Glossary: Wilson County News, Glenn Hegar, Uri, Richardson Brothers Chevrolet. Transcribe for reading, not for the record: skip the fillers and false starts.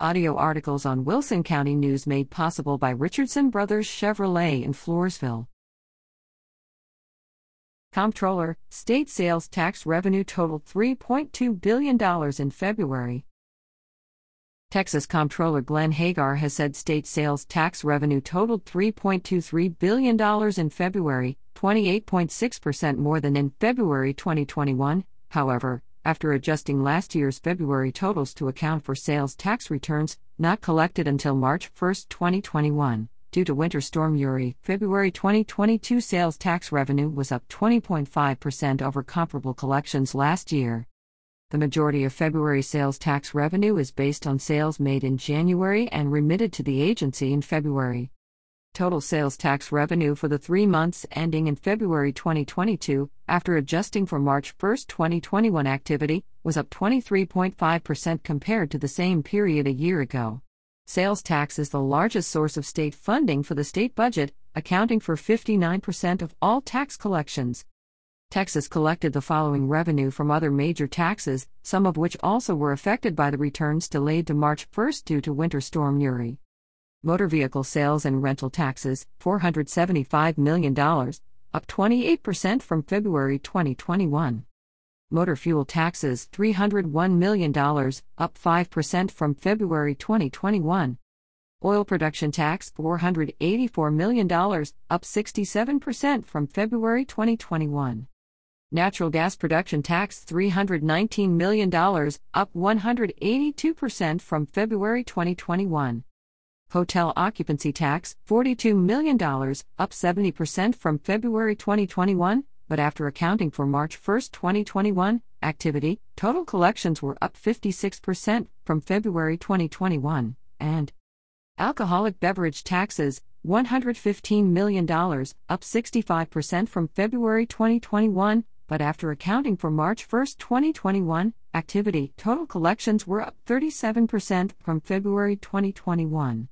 Audio articles on Wilson County News made possible by Richardson Brothers Chevrolet in Floresville. Comptroller, state sales tax revenue totaled $3.2 billion in February. Texas Comptroller Glenn Hegar has said state sales tax revenue totaled $3.23 billion in February, 28.6% more than in February 2021, however, after adjusting last year's February totals to account for sales tax returns not collected until March 1, 2021. Due to Winter Storm Uri, February 2022 sales tax revenue was up 20.5% over comparable collections last year. The majority of February sales tax revenue is based on sales made in January and remitted to the agency in February. Total sales tax revenue for the 3 months ending in February 2022, after adjusting for March 1, 2021 activity, was up 23.5% compared to the same period a year ago. Sales tax is the largest source of state funding for the state budget, accounting for 59% of all tax collections. Texas collected the following revenue from other major taxes, some of which also were affected by the returns delayed to March 1 due to Winter Storm Uri. Motor vehicle sales and rental taxes, $475 million, up 28% from February 2021. Motor fuel taxes, $301 million, up 5% from February 2021. Oil production tax, $484 million, up 67% from February 2021. Natural gas production tax, $319 million, up 182% from February 2021. Hotel occupancy tax, $42 million, up 70% from February 2021, but after accounting for March 1, 2021, activity, total collections were up 56% from February 2021, and alcoholic beverage taxes, $115 million, up 65% from February 2021, but after accounting for March 1, 2021, activity, total collections were up 37% from February 2021.